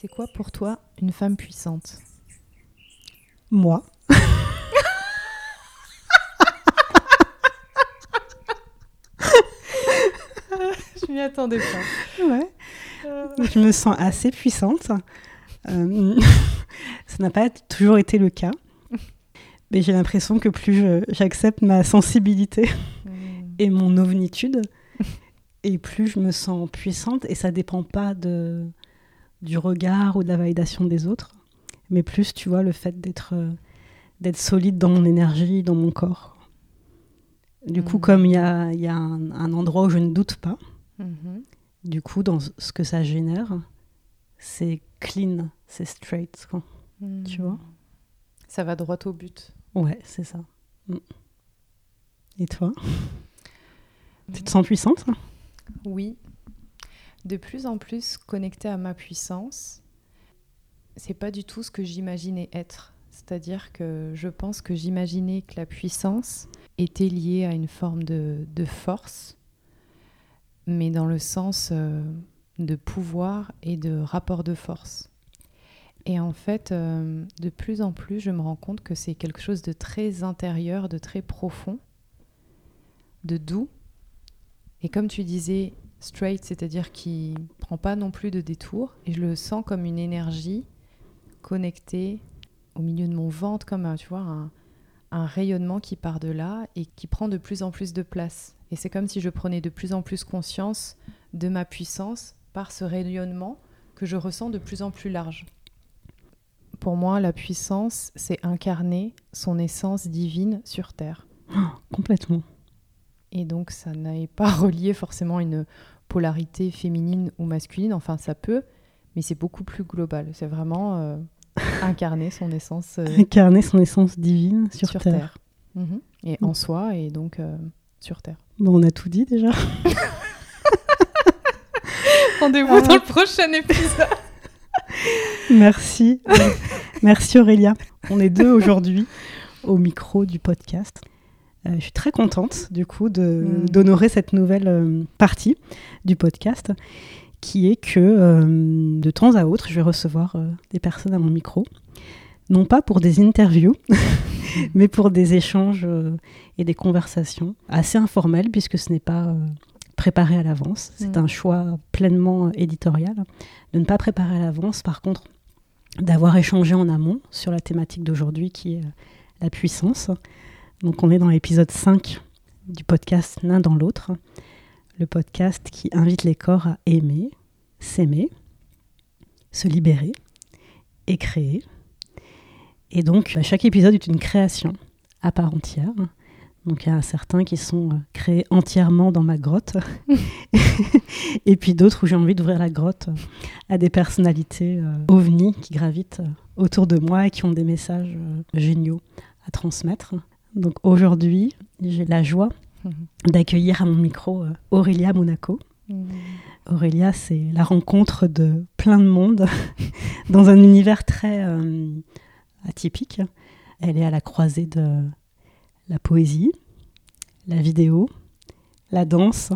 C'est quoi pour toi une femme puissante ? Moi. Je m'y attendais pas. Ouais. Je me sens assez puissante. Ça n'a pas toujours été le cas. Mais j'ai l'impression que plus j'accepte ma sensibilité et mon ovnitude, et plus je me sens puissante. Et ça ne dépend pas du regard ou de la validation des autres, mais plus, tu vois, le fait d'être solide dans mon énergie, dans mon corps. Du coup, comme il y a un endroit où je ne doute pas, du coup, dans ce que ça génère, c'est clean, c'est straight, quoi. Tu vois ? Ça va droit au but. Ouais, c'est ça. Et toi ? Tu te sens puissante ? Oui. De plus en plus connectée à ma puissance, c'est pas du tout ce que j'imaginais être. C'est-à-dire que je pense que j'imaginais que la puissance était liée à une forme de force, mais dans le sens de pouvoir et de rapport de force. Et en fait, de plus en plus, je me rends compte que c'est quelque chose de très intérieur, de très profond, de doux. Et comme tu disais, straight, c'est-à-dire qui ne prend pas non plus de détour. Et je le sens comme une énergie connectée au milieu de mon ventre, comme tu vois, un rayonnement qui part de là et qui prend de plus en plus de place. Et c'est comme si je prenais de plus en plus conscience de ma puissance par ce rayonnement que je ressens de plus en plus large. Pour moi, la puissance, c'est incarner son essence divine sur Terre. Complètement. Et donc, ça n'est pas relié forcément à une polarité féminine ou masculine. Enfin, ça peut, mais c'est beaucoup plus global. C'est vraiment incarner son essence... Incarner son essence divine sur Terre. Et en soi, et donc sur Terre. Bon, on a tout dit déjà. Rendez-vous dans le prochain épisode. Merci. Merci Aurélia. On est deux aujourd'hui au micro du podcast. Je suis très contente du coup d'honorer cette nouvelle partie du podcast qui est que de temps à autre je vais recevoir des personnes à mon micro, non pas pour des interviews mais pour des échanges et des conversations assez informelles puisque ce n'est pas préparé à l'avance, c'est un choix pleinement éditorial de ne pas préparer à l'avance, par contre d'avoir échangé en amont sur la thématique d'aujourd'hui qui est la puissance. Donc on est dans l'épisode 5 du podcast « L'un dans l'autre », le podcast qui invite les corps à aimer, s'aimer, se libérer et créer. Et donc chaque épisode est une création à part entière. Donc il y a certains qui sont créés entièrement dans ma grotte et puis d'autres où j'ai envie d'ouvrir la grotte à des personnalités ovnis qui gravitent autour de moi et qui ont des messages géniaux à transmettre. Donc aujourd'hui, j'ai la joie d'accueillir à mon micro Aurélia Monaco. Aurélia, c'est la rencontre de plein de monde dans un univers très atypique. Elle est à la croisée de la poésie, la vidéo, la danse,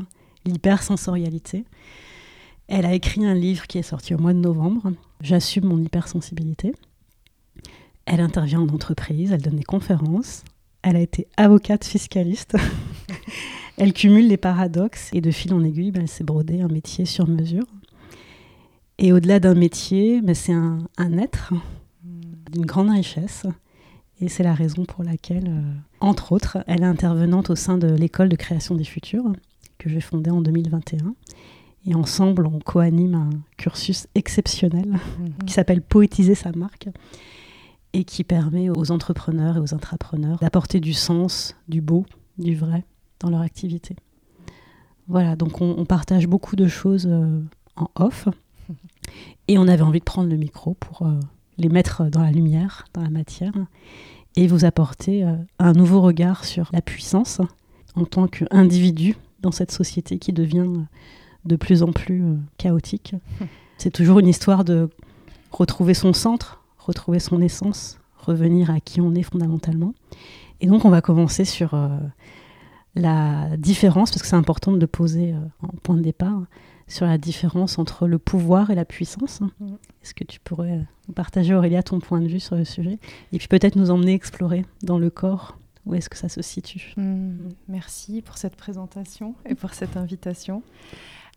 l'hypersensorialité. Elle a écrit un livre qui est sorti au mois de novembre, « J'assume mon hypersensibilité ». Elle intervient en entreprise, elle donne des conférences. Elle a été avocate fiscaliste. Elle cumule les paradoxes et de fil en aiguille, elle s'est brodée un métier sur mesure. Et au-delà d'un métier, c'est un être d'une grande richesse. Et c'est la raison pour laquelle, entre autres, elle est intervenante au sein de l'école de création des futurs que j'ai fondée en 2021. Et ensemble, on co-anime un cursus exceptionnel qui s'appelle « Poétiser sa marque ». Et qui permet aux entrepreneurs et aux intrapreneurs d'apporter du sens, du beau, du vrai dans leur activité. Voilà, donc on partage beaucoup de choses en off, et on avait envie de prendre le micro pour les mettre dans la lumière, dans la matière, et vous apporter un nouveau regard sur la puissance en tant qu'individu dans cette société qui devient de plus en plus chaotique. C'est toujours une histoire de retrouver son centre, retrouver son essence, revenir à qui on est fondamentalement. Et donc, on va commencer sur la différence, parce que c'est important de le poser en point de départ, sur la différence entre le pouvoir et la puissance. Mmh. Est-ce que tu pourrais partager, Aurélia, ton point de vue sur le sujet? Et puis peut-être nous emmener explorer dans le corps, où est-ce que ça se situe? Merci pour cette présentation et pour cette invitation.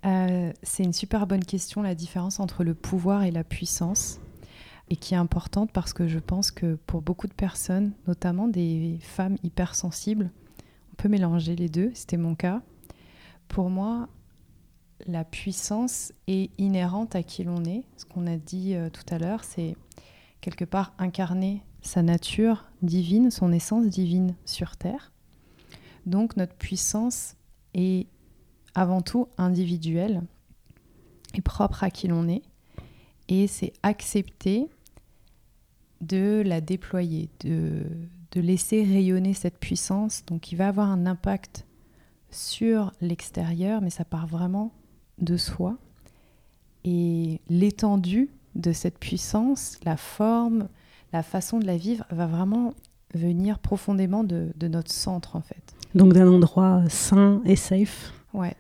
C'est une super bonne question, la différence entre le pouvoir et la puissance, et qui est importante parce que je pense que pour beaucoup de personnes, notamment des femmes hypersensibles, on peut mélanger les deux, c'était mon cas. Pour moi, la puissance est inhérente à qui l'on est. Ce qu'on a dit tout à l'heure, c'est quelque part incarner sa nature divine, son essence divine sur Terre. Donc notre puissance est avant tout individuelle et propre à qui l'on est. Et c'est accepter de la déployer, de laisser rayonner cette puissance. Donc il va avoir un impact sur l'extérieur, mais ça part vraiment de soi. Et l'étendue de cette puissance, la forme, la façon de la vivre va vraiment venir profondément de notre centre, en fait. Donc d'un endroit sain et safe. Ouais.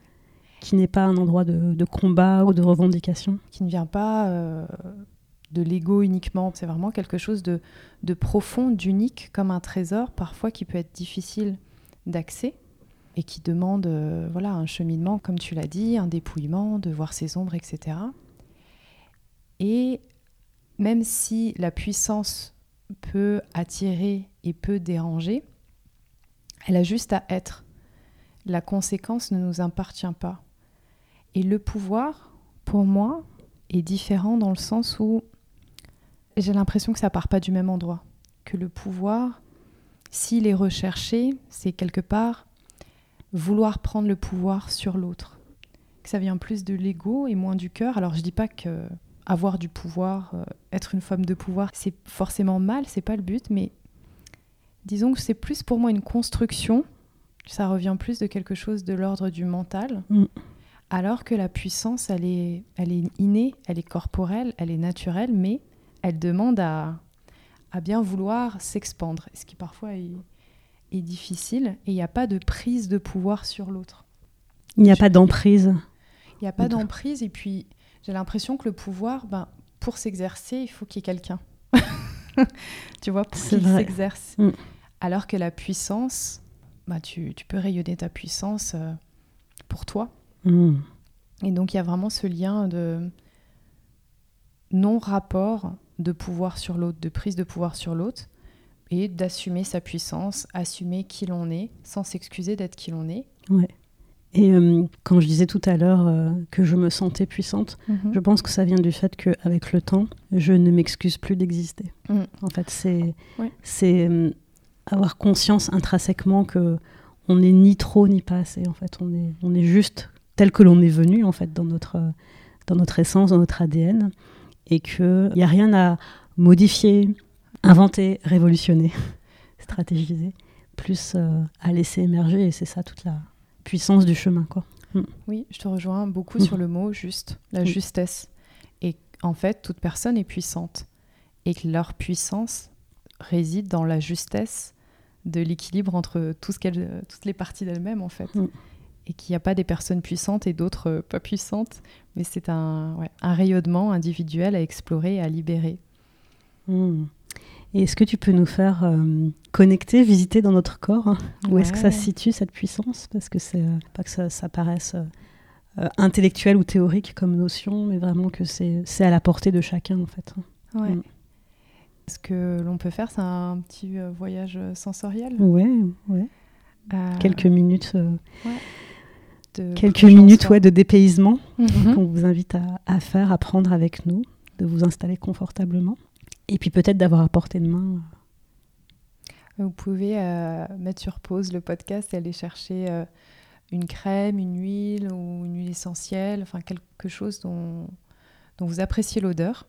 Qui n'est pas un endroit de combat ou de revendication. Qui ne vient pas de l'ego uniquement. C'est vraiment quelque chose de profond, d'unique, comme un trésor, parfois qui peut être difficile d'accès et qui demande un cheminement, comme tu l'as dit, un dépouillement, de voir ses ombres, etc. Et même si la puissance peut attirer et peut déranger, elle a juste à être. La conséquence ne nous appartient pas. Et le pouvoir, pour moi, est différent dans le sens où j'ai l'impression que ça part pas du même endroit. Que le pouvoir, s'il est recherché, c'est quelque part vouloir prendre le pouvoir sur l'autre. Que ça vient plus de l'ego et moins du cœur. Alors je dis pas que avoir du pouvoir, être une femme de pouvoir, c'est forcément mal, c'est pas le but, mais disons que c'est plus pour moi une construction. Ça revient plus de quelque chose de l'ordre du mental, alors que la puissance, elle est innée, elle est corporelle, elle est naturelle, mais elle demande à bien vouloir s'expandre, ce qui parfois est difficile, et il n'y a pas de prise de pouvoir sur l'autre. Il n'y a pas d'emprise. Il n'y a pas d'emprise, et puis j'ai l'impression que le pouvoir, pour s'exercer, il faut qu'il y ait quelqu'un. Tu vois, pour qu'il s'exerce. Alors que la puissance... Tu peux rayonner ta puissance pour toi. Et donc, il y a vraiment ce lien de non-rapport de pouvoir sur l'autre, de prise de pouvoir sur l'autre, et d'assumer sa puissance, assumer qui l'on est, sans s'excuser d'être qui l'on est. Ouais. Et quand je disais tout à l'heure que je me sentais puissante, je pense que ça vient du fait qu'avec le temps, je ne m'excuse plus d'exister. En fait, c'est avoir conscience intrinsèquement que on n'est ni trop ni pas assez, en fait on est juste tel que l'on est venu, en fait, dans notre essence, dans notre ADN, et que il y a rien à modifier, inventer, révolutionner, stratégiser, plus à laisser émerger, et c'est ça toute la puissance du chemin, quoi. Oui, je te rejoins beaucoup sur le mot juste, la justesse, et en fait toute personne est puissante, et que leur puissance réside dans la justesse de l'équilibre entre toutes les parties d'elles-mêmes, en fait. Et qu'il n'y a pas des personnes puissantes et d'autres pas puissantes, mais c'est un rayonnement individuel à explorer, à libérer. Et est-ce que tu peux nous faire connecter, visiter dans notre corps, où est-ce que ça se situe, cette puissance? Parce que c'est pas que ça paraisse intellectuel ou théorique comme notion, mais vraiment que c'est à la portée de chacun, en fait. Ouais. Ce que l'on peut faire, c'est un petit voyage sensoriel. Ouais. Quelques minutes de dépaysement qu'on vous invite à prendre avec nous, de vous installer confortablement, et puis peut-être d'avoir à portée de main. Vous pouvez mettre sur pause le podcast et aller chercher une crème, une huile ou une huile essentielle, enfin quelque chose dont vous appréciez l'odeur.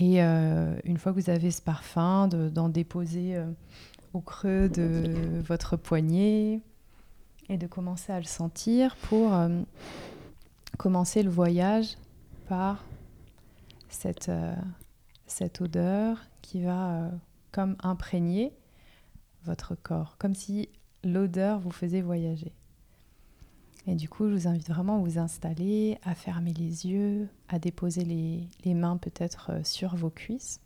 Et une fois que vous avez ce parfum, d'en déposer au creux de votre poignet et de commencer à le sentir pour commencer le voyage par cette odeur qui va comme imprégner votre corps, comme si l'odeur vous faisait voyager. Et du coup, je vous invite vraiment à vous installer, à fermer les yeux, à déposer les mains peut-être sur vos cuisses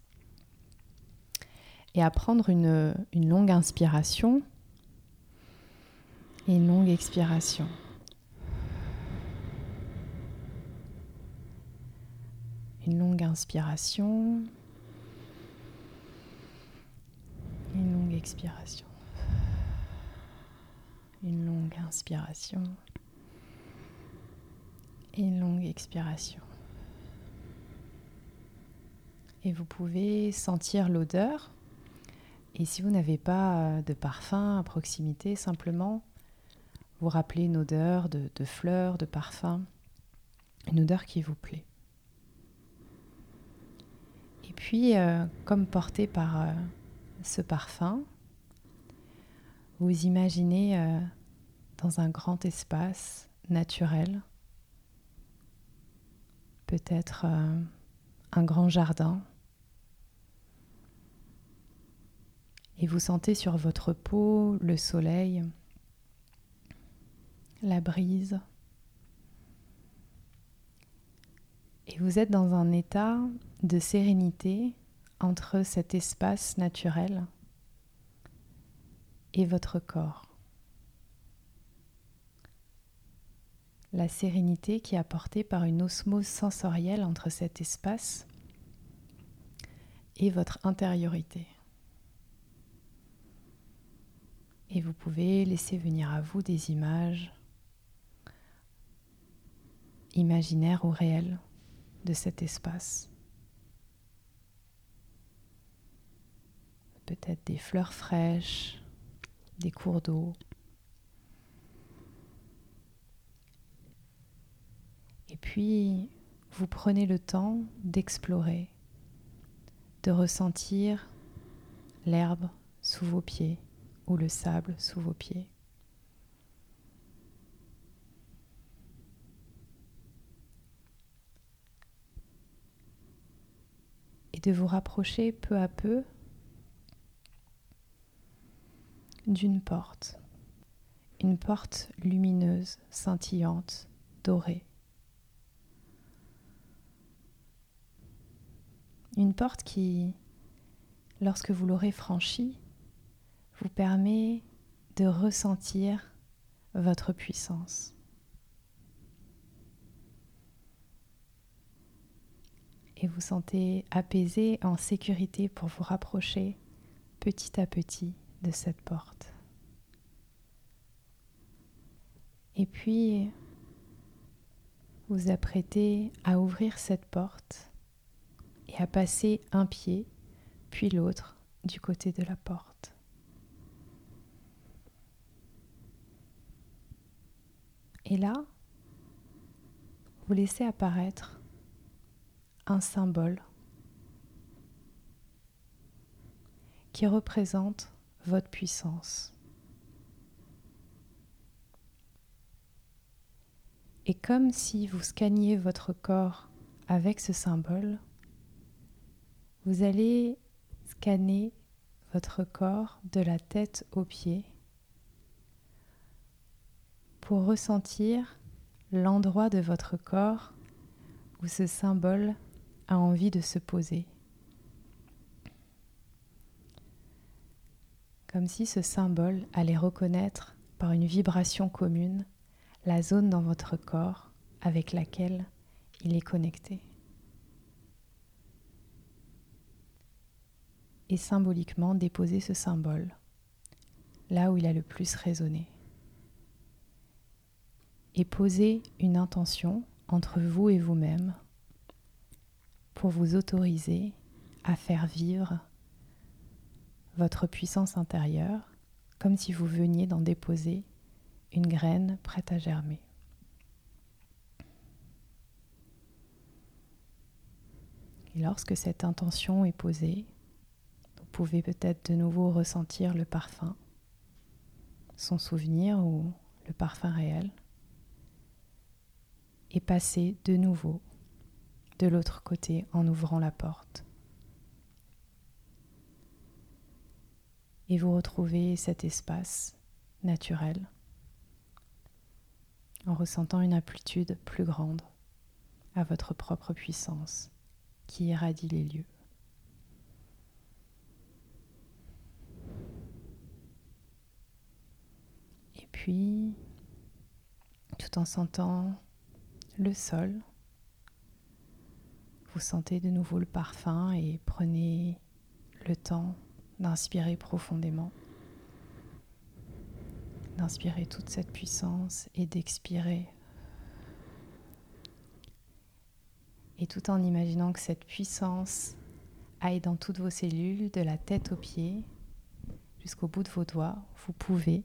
et à prendre une longue inspiration et une longue expiration. Une longue inspiration, une longue expiration, une longue inspiration et une longue expiration. Et vous pouvez sentir l'odeur. Et si vous n'avez pas de parfum à proximité, simplement vous rappelez une odeur de fleurs, de parfum, une odeur qui vous plaît. Et puis, comme porté par ce parfum, vous imaginez dans un grand espace naturel, peut-être un grand jardin, et vous sentez sur votre peau le soleil, la brise, et vous êtes dans un état de sérénité entre cet espace naturel et votre corps. La sérénité qui est apportée par une osmose sensorielle entre cet espace et votre intériorité. Et vous pouvez laisser venir à vous des images imaginaires ou réelles de cet espace. Peut-être des fleurs fraîches, des cours d'eau. Et puis, vous prenez le temps d'explorer, de ressentir l'herbe sous vos pieds ou le sable sous vos pieds. Et de vous rapprocher peu à peu d'une porte, une porte lumineuse, scintillante, dorée. Une porte qui, lorsque vous l'aurez franchie, vous permet de ressentir votre puissance. Et vous sentez apaisé, en sécurité pour vous rapprocher petit à petit de cette porte. Et puis, vous vous apprêtez à ouvrir cette porte et à passer un pied, puis l'autre, du côté de la porte. Et là, vous laissez apparaître un symbole qui représente votre puissance. Et comme si vous scanniez votre corps avec ce symbole, vous allez scanner votre corps de la tête aux pieds pour ressentir l'endroit de votre corps où ce symbole a envie de se poser. Comme si ce symbole allait reconnaître par une vibration commune la zone dans votre corps avec laquelle il est connecté. Et symboliquement déposer ce symbole là où il a le plus résonné. Et poser une intention entre vous et vous-même pour vous autoriser à faire vivre votre puissance intérieure, comme si vous veniez d'en déposer une graine prête à germer. Et lorsque cette intention est posée, vous pouvez peut-être de nouveau ressentir le parfum, son souvenir ou le parfum réel, et passer de nouveau de l'autre côté en ouvrant la porte. Et vous retrouvez cet espace naturel en ressentant une amplitude plus grande à votre propre puissance qui irradie les lieux. Et puis, tout en sentant le sol, vous sentez de nouveau le parfum et prenez le temps d'inspirer profondément, d'inspirer toute cette puissance et d'expirer. Et tout en imaginant que cette puissance aille dans toutes vos cellules, de la tête aux pieds, jusqu'au bout de vos doigts, vous pouvez,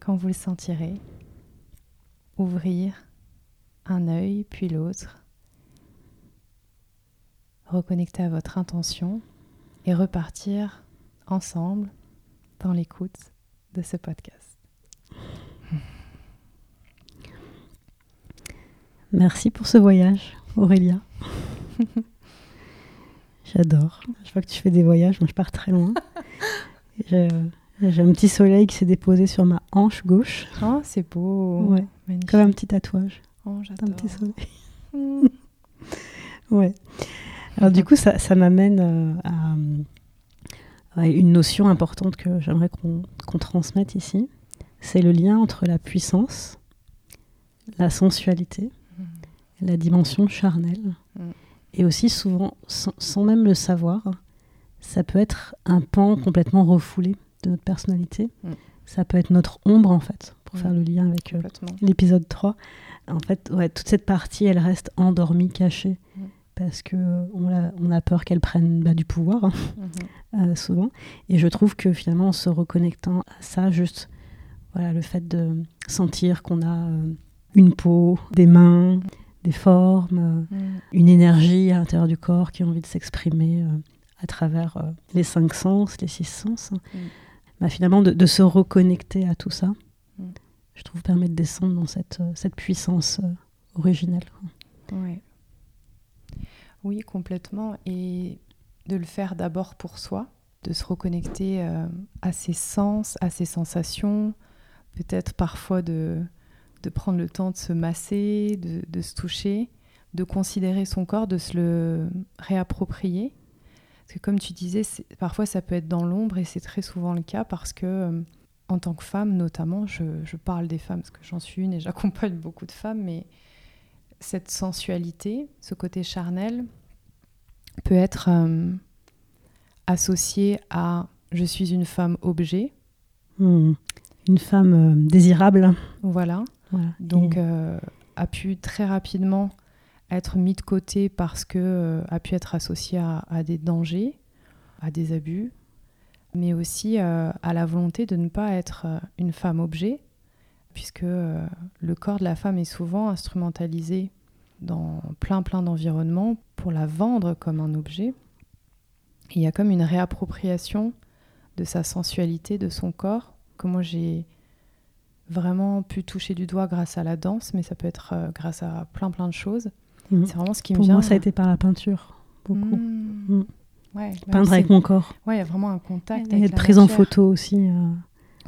quand vous le sentirez, ouvrir un œil puis l'autre, reconnecter à votre intention et repartir ensemble dans l'écoute de ce podcast. Merci pour ce voyage, Aurélia. J'adore. Je vois que tu fais des voyages, moi je pars très loin. J'ai un petit soleil qui s'est déposé sur ma hanche gauche. Oh, c'est beau. Ouais. Magnifique. Comme un petit tatouage. Oh, j'adore. Un petit soleil. Ouais. Alors du coup, ça m'amène à une notion importante que j'aimerais qu'on transmette ici. C'est le lien entre la puissance, la sensualité, la dimension charnelle. Et aussi souvent, sans même le savoir, ça peut être un pan complètement refoulé de notre personnalité. Ça peut être notre ombre, en fait, pour faire le lien avec l'épisode 3. En fait, toute cette partie, elle reste endormie, cachée, parce qu'on a peur qu'elle prenne du pouvoir, souvent. Et je trouve que finalement, en se reconnectant à ça, juste le fait de sentir qu'on a une peau, des mains, des formes, une énergie à l'intérieur du corps qui a envie de s'exprimer à travers les 5 sens, les 6 sens. Finalement, de se reconnecter à tout ça, je trouve, permet de descendre dans cette puissance originelle. Oui. Oui, complètement. Et de le faire d'abord pour soi, de se reconnecter à ses sens, à ses sensations, peut-être parfois de prendre le temps de se masser, de se toucher, de considérer son corps, de se le réapproprier. Parce que comme tu disais, parfois ça peut être dans l'ombre et c'est très souvent le cas parce que, en tant que femme notamment, je parle des femmes parce que j'en suis une et j'accompagne beaucoup de femmes, mais cette sensualité, ce côté charnel peut être associé à « je suis une femme objet ». Une femme désirable. Voilà. Donc, a pu très rapidement être mise de côté parce que a pu être associée à des dangers, à des abus, mais aussi à la volonté de ne pas être une femme objet, puisque le corps de la femme est souvent instrumentalisé dans plein d'environnements pour la vendre comme un objet. Il y a comme une réappropriation de sa sensualité, de son corps, que moi j'ai vraiment pu toucher du doigt grâce à la danse, mais ça peut être grâce à plein de choses. C'est vraiment ce qui me vient. Pour moi, ça a été par la peinture, beaucoup. Ouais, peindre avec mon corps. Ouais, il y a vraiment un contact avec la nature. Être prise en photo aussi,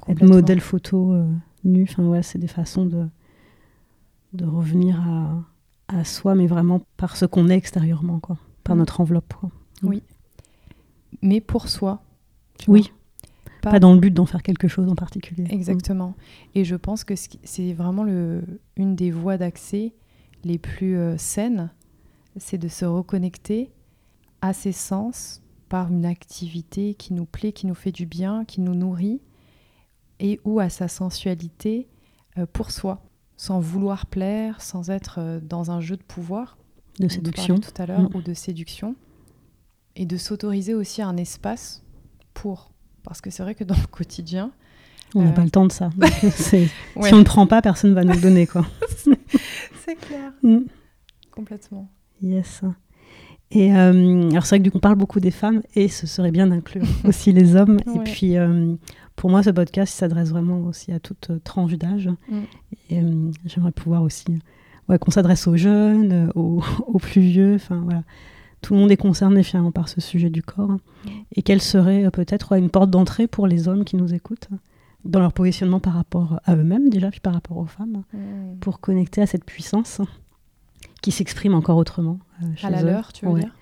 être modèle photo nu. Enfin, c'est des façons de revenir à soi, mais vraiment par ce qu'on est extérieurement, quoi, par notre enveloppe, quoi. Oui, mais pour soi. Oui. Pas dans le but d'en faire quelque chose en particulier. Exactement. Et je pense que c'est vraiment une des voies d'accès les plus saines, c'est de se reconnecter à ses sens par une activité qui nous plaît, qui nous fait du bien, qui nous nourrit, et ou à sa sensualité pour soi, sans vouloir plaire, sans être dans un jeu de pouvoir, de séduction tout à l'heure, ou de séduction, et de s'autoriser aussi un espace pour... Parce que c'est vrai que dans le quotidien... On n'a pas le temps de ça. Donc si on ne prend pas, personne ne va nous le donner, quoi. C'est clair. Complètement. Yes. Et alors c'est vrai que du coup, on parle beaucoup des femmes et ce serait bien d'inclure aussi les hommes. Ouais. Et puis, pour moi, ce podcast s'adresse vraiment aussi à toute tranche d'âge. Et j'aimerais pouvoir aussi... qu'on s'adresse aux jeunes, aux plus vieux, enfin voilà... Tout le monde est concerné finalement par ce sujet du corps. Et quelle serait peut-être une porte d'entrée pour les hommes qui nous écoutent dans leur positionnement par rapport à eux-mêmes déjà, puis par rapport aux femmes, pour connecter à cette puissance qui s'exprime encore autrement chez eux. À la leur, tu veux dire ?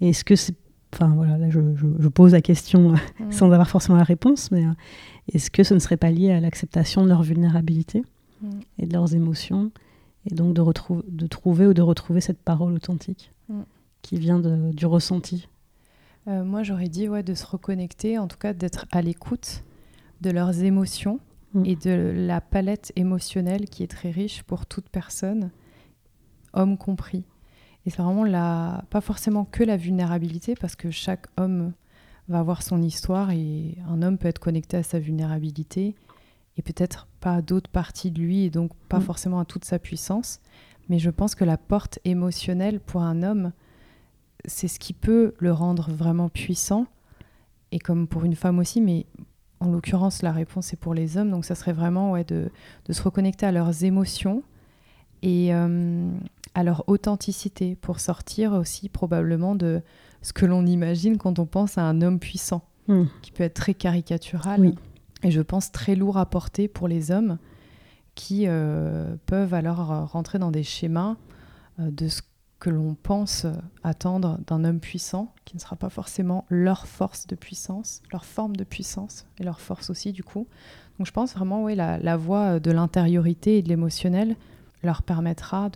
Et est-ce que c'est... Enfin, voilà, là, je pose la question sans avoir forcément la réponse, mais est-ce que ce ne serait pas lié à l'acceptation de leur vulnérabilité et de leurs émotions, et donc de retrouver cette parole authentique qui vient du ressenti ? Moi, j'aurais dit de se reconnecter, en tout cas d'être à l'écoute de leurs émotions et de la palette émotionnelle qui est très riche pour toute personne, homme compris. Et c'est vraiment pas forcément que la vulnérabilité, parce que chaque homme va avoir son histoire et un homme peut être connecté à sa vulnérabilité et peut-être pas à d'autres parties de lui et donc pas forcément à toute sa puissance. Mais je pense que la porte émotionnelle pour un homme, c'est ce qui peut le rendre vraiment puissant, et comme pour une femme aussi, mais en l'occurrence la réponse est pour les hommes, donc ça serait vraiment de se reconnecter à leurs émotions et à leur authenticité, pour sortir aussi probablement de ce que l'on imagine quand on pense à un homme puissant, qui peut être très caricatural, et je pense très lourd à porter pour les hommes, qui peuvent alors rentrer dans des schémas de ce que l'on pense attendre d'un homme puissant, qui ne sera pas forcément leur force de puissance, leur forme de puissance et leur force aussi du coup. Donc je pense vraiment la voie de l'intériorité et de l'émotionnel leur permettra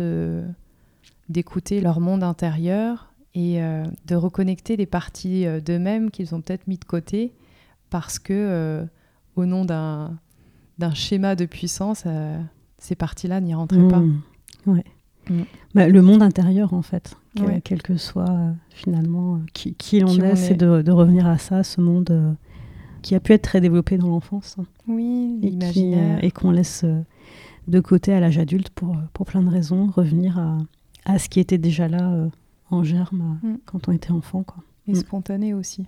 d'écouter leur monde intérieur et de reconnecter des parties d'eux-mêmes qu'ils ont peut-être mis de côté parce que au nom d'un schéma de puissance, ces parties-là n'y rentraient pas. Ouais. Bah, le monde intérieur en fait, quel que soit finalement qui l'on est, c'est de revenir à ça, ce monde qui a pu être très développé dans l'enfance, l'imaginaire, et qu'on laisse de côté à l'âge adulte pour plein de raisons, revenir à ce qui était déjà là en germe quand on était enfant, quoi. Et spontané aussi,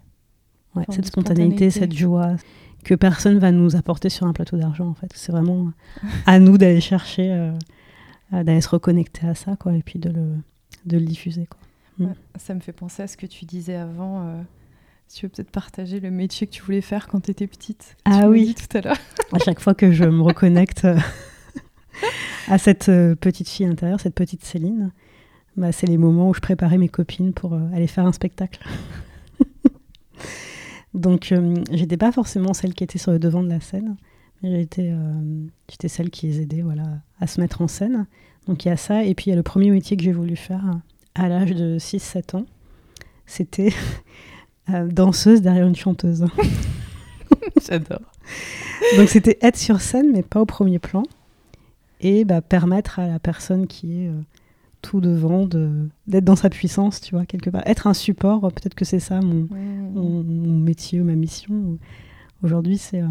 enfin, cette spontanéité, cette joie que personne va nous apporter sur un plateau d'argent en fait, c'est vraiment à nous d'aller chercher d'aller se reconnecter à ça, quoi, et puis de le diffuser, quoi. Ça me fait penser à ce que tu disais avant. Tu veux peut-être partager le métier que tu voulais faire quand tu étais petite. Ah oui, dit tout à l'heure. À chaque fois que je me reconnecte à cette petite fille intérieure, cette petite Céline, bah, c'est les moments où je préparais mes copines pour aller faire un spectacle. Donc, j'étais pas forcément celle qui était sur le devant de la scène. J'étais celle qui les aidait à se mettre en scène. Donc il y a ça. Et puis il y a le premier métier que j'ai voulu faire à l'âge de 6-7 ans. C'était danseuse derrière une chanteuse. J'adore. Donc c'était être sur scène, mais pas au premier plan. Et permettre à la personne qui est tout devant d'être dans sa puissance, tu vois, quelque part. Être un support, peut-être que c'est ça mon métier ou ma mission. Aujourd'hui, c'est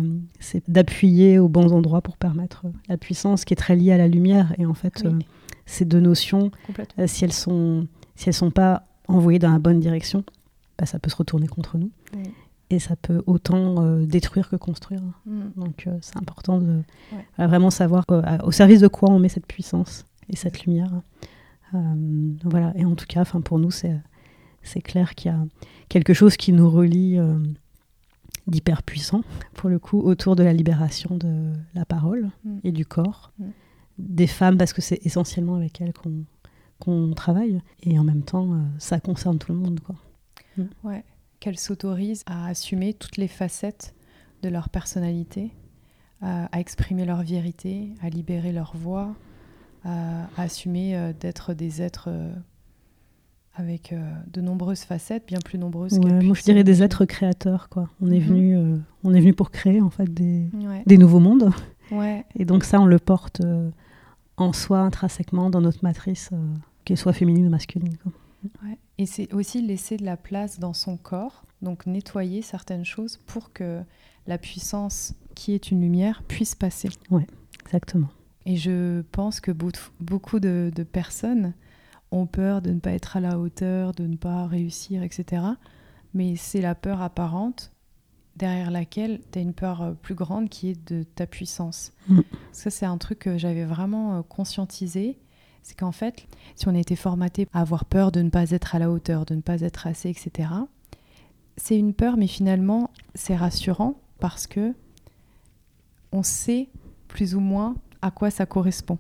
d'appuyer aux bons endroits pour permettre la puissance qui est très liée à la lumière. Et en fait, ces deux notions, si elles sont pas envoyées dans la bonne direction, ça peut se retourner contre nous. Oui. Et ça peut autant détruire que construire. Donc, c'est important de vraiment savoir au service de quoi on met cette puissance et cette lumière. Voilà. Et en tout cas, pour nous, c'est clair qu'il y a quelque chose qui nous relie... d'hyper puissant, pour le coup, autour de la libération de la parole et du corps, des femmes, parce que c'est essentiellement avec elles qu'on travaille, et en même temps, ça concerne tout le monde, quoi. Ouais, qu'elles s'autorisent à assumer toutes les facettes de leur personnalité, à exprimer leur vérité, à libérer leur voix, à assumer d'être des êtres... avec de nombreuses facettes, bien plus nombreuses qu'elles puissent. Moi, je dirais des êtres créateurs, quoi. On est venu pour créer, en fait, des nouveaux mondes. Ouais. Et donc ça, on le porte en soi, intrinsèquement, dans notre matrice, qu'elle soit féminine ou masculine, quoi. Ouais. Et c'est aussi laisser de la place dans son corps, donc nettoyer certaines choses pour que la puissance qui est une lumière puisse passer. Ouais, exactement. Et je pense que beaucoup de personnes... ont peur de ne pas être à la hauteur, de ne pas réussir, etc. Mais c'est la peur apparente derrière laquelle tu as une peur plus grande qui est de ta puissance. Ça, c'est un truc que j'avais vraiment conscientisé. C'est qu'en fait, si on a été formaté à avoir peur de ne pas être à la hauteur, de ne pas être assez, etc., c'est une peur, mais finalement, c'est rassurant parce que on sait plus ou moins à quoi ça correspond.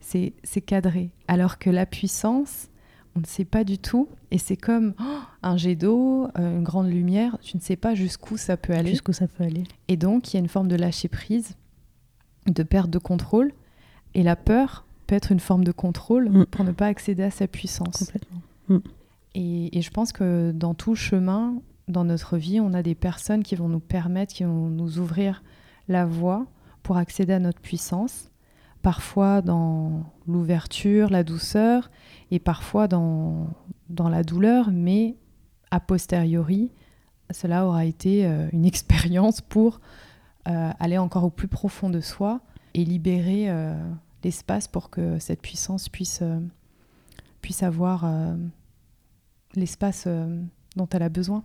C'est cadré. Alors que la puissance, on ne sait pas du tout. Et c'est comme un jet d'eau, une grande lumière. Tu ne sais pas jusqu'où ça peut aller. Et donc, il y a une forme de lâcher prise, de perte de contrôle. Et la peur peut être une forme de contrôle pour ne pas accéder à sa puissance. Complètement. Et je pense que dans tout chemin, dans notre vie, on a des personnes qui vont nous permettre, qui vont nous ouvrir la voie pour accéder à notre puissance. Parfois dans l'ouverture, la douceur, et parfois dans la douleur, mais a posteriori, cela aura été une expérience pour aller encore au plus profond de soi et libérer l'espace pour que cette puissance puisse avoir l'espace dont elle a besoin.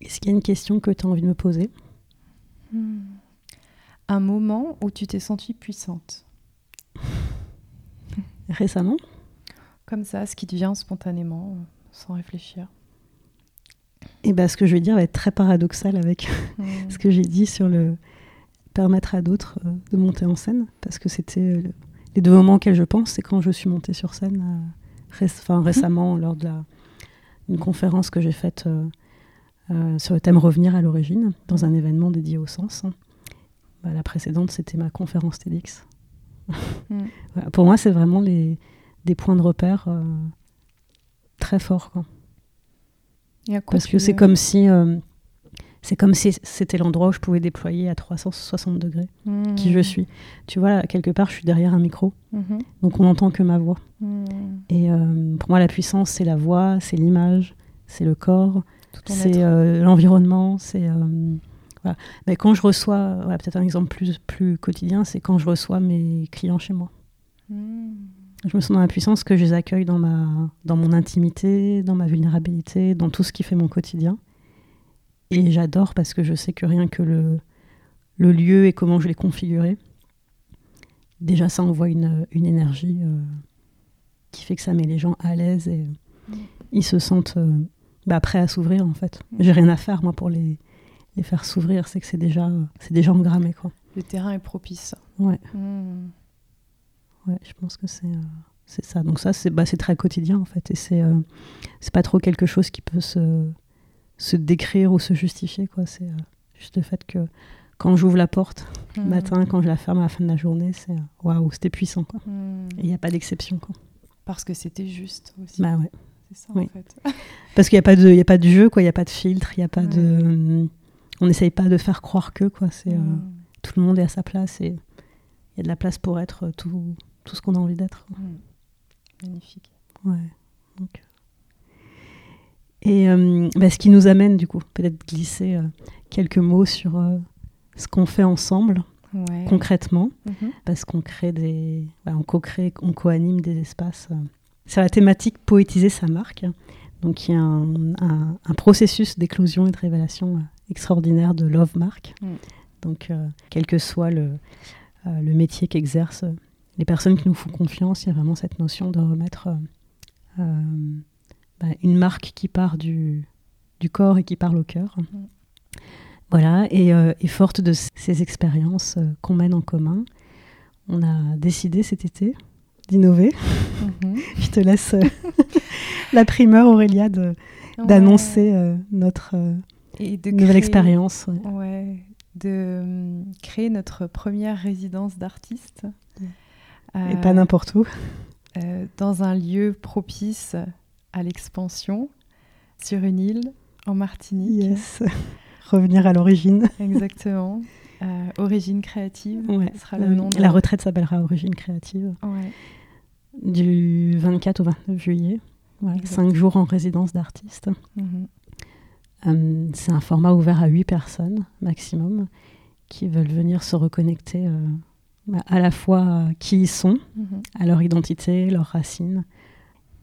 Est-ce qu'il y a une question que tu as envie de me poser ? Un moment où tu t'es sentie puissante. Récemment ? Comme ça, ce qui te vient spontanément, sans réfléchir. Et bien, ce que je vais dire va être très paradoxal avec ce que j'ai dit sur le permettre à d'autres de monter en scène, parce que c'était les deux moments auxquels je pense, c'est quand je suis montée sur scène récemment lors d'une conférence que j'ai faite sur le thème revenir à l'origine, dans un événement dédié au sens. Bah, la précédente, c'était ma conférence TEDx. Voilà, pour moi, c'est vraiment des points de repère très forts. Quoi. Parce que c'est comme si c'était l'endroit où je pouvais déployer à 360 degrés qui je suis. Tu vois, là, quelque part, je suis derrière un micro. Donc, on n'entend que ma voix. Et pour moi, la puissance, c'est la voix, c'est l'image, c'est le corps, c'est l'environnement, c'est... Voilà. Mais quand je reçois, peut-être un exemple plus quotidien, c'est quand je reçois mes clients chez moi. Je me sens dans la puissance que je les accueille dans mon intimité, dans ma vulnérabilité, dans tout ce qui fait mon quotidien. Et j'adore parce que je sais que rien que le lieu et comment je l'ai configuré, déjà ça envoie une énergie qui fait que ça met les gens à l'aise et ils se sentent prêts à s'ouvrir en fait. J'ai rien à faire moi pour les faire s'ouvrir, c'est que c'est déjà engrammé, quoi. Le terrain est propice. Ouais. Ouais, je pense que c'est ça. Donc ça, c'est très quotidien, en fait. Et c'est pas trop quelque chose qui peut se décrire ou se justifier, quoi. C'est juste le fait que quand j'ouvre la porte le matin, quand je la ferme à la fin de la journée, c'est waouh, c'était puissant, quoi. Et il n'y a pas d'exception, quoi. Parce que c'était juste aussi. Bah ouais. C'est ça, en fait. Parce qu'il n'y a pas de jeu, quoi. Il n'y a pas de filtre, il n'y a pas de... On n'essaye pas de faire croire que, quoi. C'est, tout le monde est à sa place et il y a de la place pour être tout ce qu'on a envie d'être. Magnifique. Ouais. Donc. Et ce qui nous amène, du coup, peut-être glisser quelques mots sur ce qu'on fait ensemble, concrètement, parce qu'on crée on co-crée, on co-anime des espaces. C'est la thématique « Poétiser sa marque », donc qui est un processus d'éclosion et de révélation extraordinaire de Love Mark. Donc, quel que soit le métier qu'exercent les personnes qui nous font confiance, il y a vraiment cette notion de remettre une marque qui part du corps et qui parle au cœur. Voilà, et forte de ces expériences qu'on mène en commun, on a décidé cet été d'innover. Je te laisse la primeur, Aurélia, d'annoncer notre... Et de nouvelle expérience. De créer notre première résidence d'artiste. Et pas n'importe où. Dans un lieu propice à l'expansion, sur une île, en Martinique. Yes. Revenir à l'origine. Exactement. Origine créative, sera le nom. La retraite s'appellera Origine créative. Du 24 au 29 juillet. 5 jours en résidence d'artiste. C'est un format ouvert à 8 personnes maximum qui veulent venir se reconnecter à la fois à qui ils sont, à leur identité, leurs racines,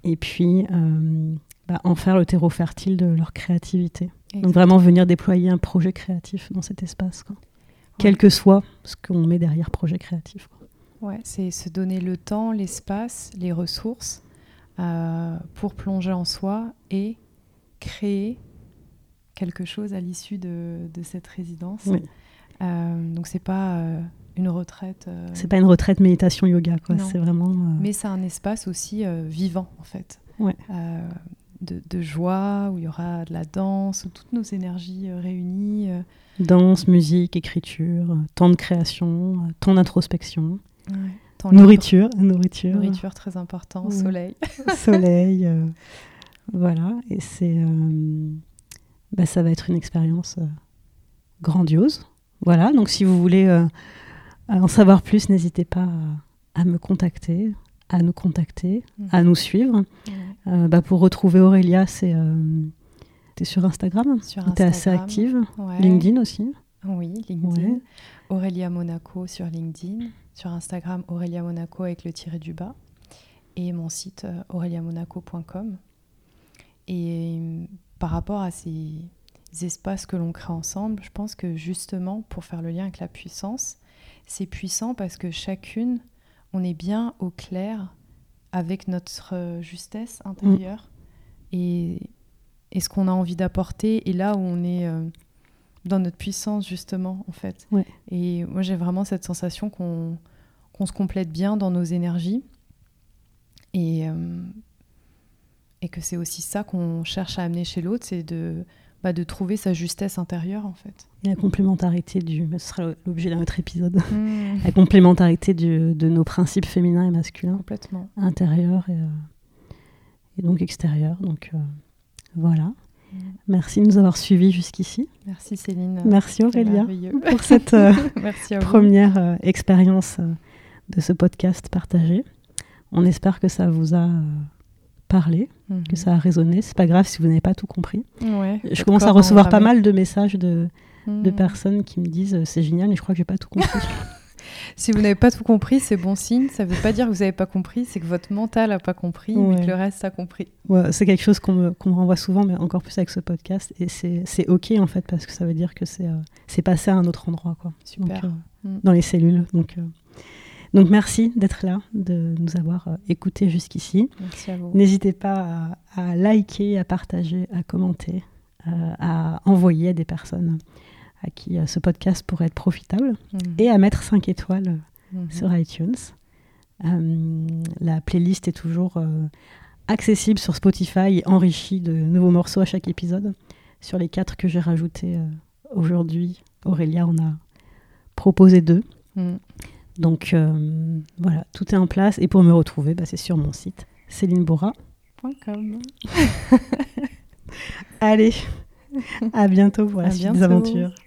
et puis en faire le terreau fertile de leur créativité. Exactement. Donc vraiment venir déployer un projet créatif dans cet espace, quoi. Quel que soit ce qu'on met derrière projet créatif, quoi. Ouais, c'est se donner le temps, l'espace, les ressources pour plonger en soi et créer quelque chose à l'issue de cette résidence. Donc c'est pas une retraite. C'est pas une retraite méditation yoga, quoi. Non. C'est vraiment. Mais c'est un espace aussi vivant, en fait. Ouais. De joie, où il y aura de la danse, toutes nos énergies réunies. Danse, musique, écriture, temps de création, temps d'introspection, ouais, temps nourriture. Nourriture, très important, ouais. Soleil, voilà. Et c'est, ça va être une expérience grandiose. Voilà, donc si vous voulez en savoir plus, n'hésitez pas à me contacter. À nous contacter, à nous suivre. Ouais. Pour retrouver Aurélia, c'est t'es sur Instagram. T'es assez active. Ouais. LinkedIn aussi. Oui, LinkedIn. Ouais. Aurélia Monaco sur LinkedIn. Sur Instagram, Aurélia Monaco avec le tiré du bas. Et mon site, auréliamonaco.com. Et par rapport à ces espaces que l'on crée ensemble, je pense que justement, pour faire le lien avec la puissance, c'est puissant parce que chacune, on est bien au clair avec notre justesse intérieure et ce qu'on a envie d'apporter et là où on est dans notre puissance justement en fait. Ouais. Et moi j'ai vraiment cette sensation qu'on se complète bien dans nos énergies et que c'est aussi ça qu'on cherche à amener chez l'autre, c'est de trouver sa justesse intérieure, en fait. Et la complémentarité ce sera l'objet d'un autre épisode. Mmh. La complémentarité de nos principes féminins et masculins. Complètement. Intérieurs et donc extérieurs. Donc, voilà. Mmh. Merci de nous avoir suivis jusqu'ici. Merci Céline. Merci Aurélia pour cette première expérience de ce podcast partagé. On espère que ça vous a... parler, que ça a résonné. C'est pas grave si vous n'avez pas tout compris. Ouais, je commence à recevoir pas mal de messages de personnes qui me disent « c'est génial, mais je crois que j'ai pas tout compris ». Si vous n'avez pas tout compris, c'est bon signe. Ça veut pas dire que vous n'avez pas compris, c'est que votre mental a pas compris, ouais. Mais que le reste a compris. Ouais, c'est quelque chose qu'on me renvoie souvent, mais encore plus avec ce podcast. Et c'est OK, en fait, parce que ça veut dire que c'est passé à un autre endroit. Quoi. Super. Donc, dans les cellules. Donc merci d'être là, de nous avoir écoutés jusqu'ici. Merci à vous. N'hésitez pas à liker, à partager, à commenter, à envoyer à des personnes à qui ce podcast pourrait être profitable et à mettre 5 étoiles sur iTunes. La playlist est toujours accessible sur Spotify et enrichie de nouveaux morceaux à chaque épisode. Sur les 4 que j'ai rajoutés aujourd'hui, Aurélia en a proposé 2. Donc voilà, tout est en place. Et pour me retrouver, c'est sur mon site celineboura.com. Allez, à bientôt pour la suite des aventures.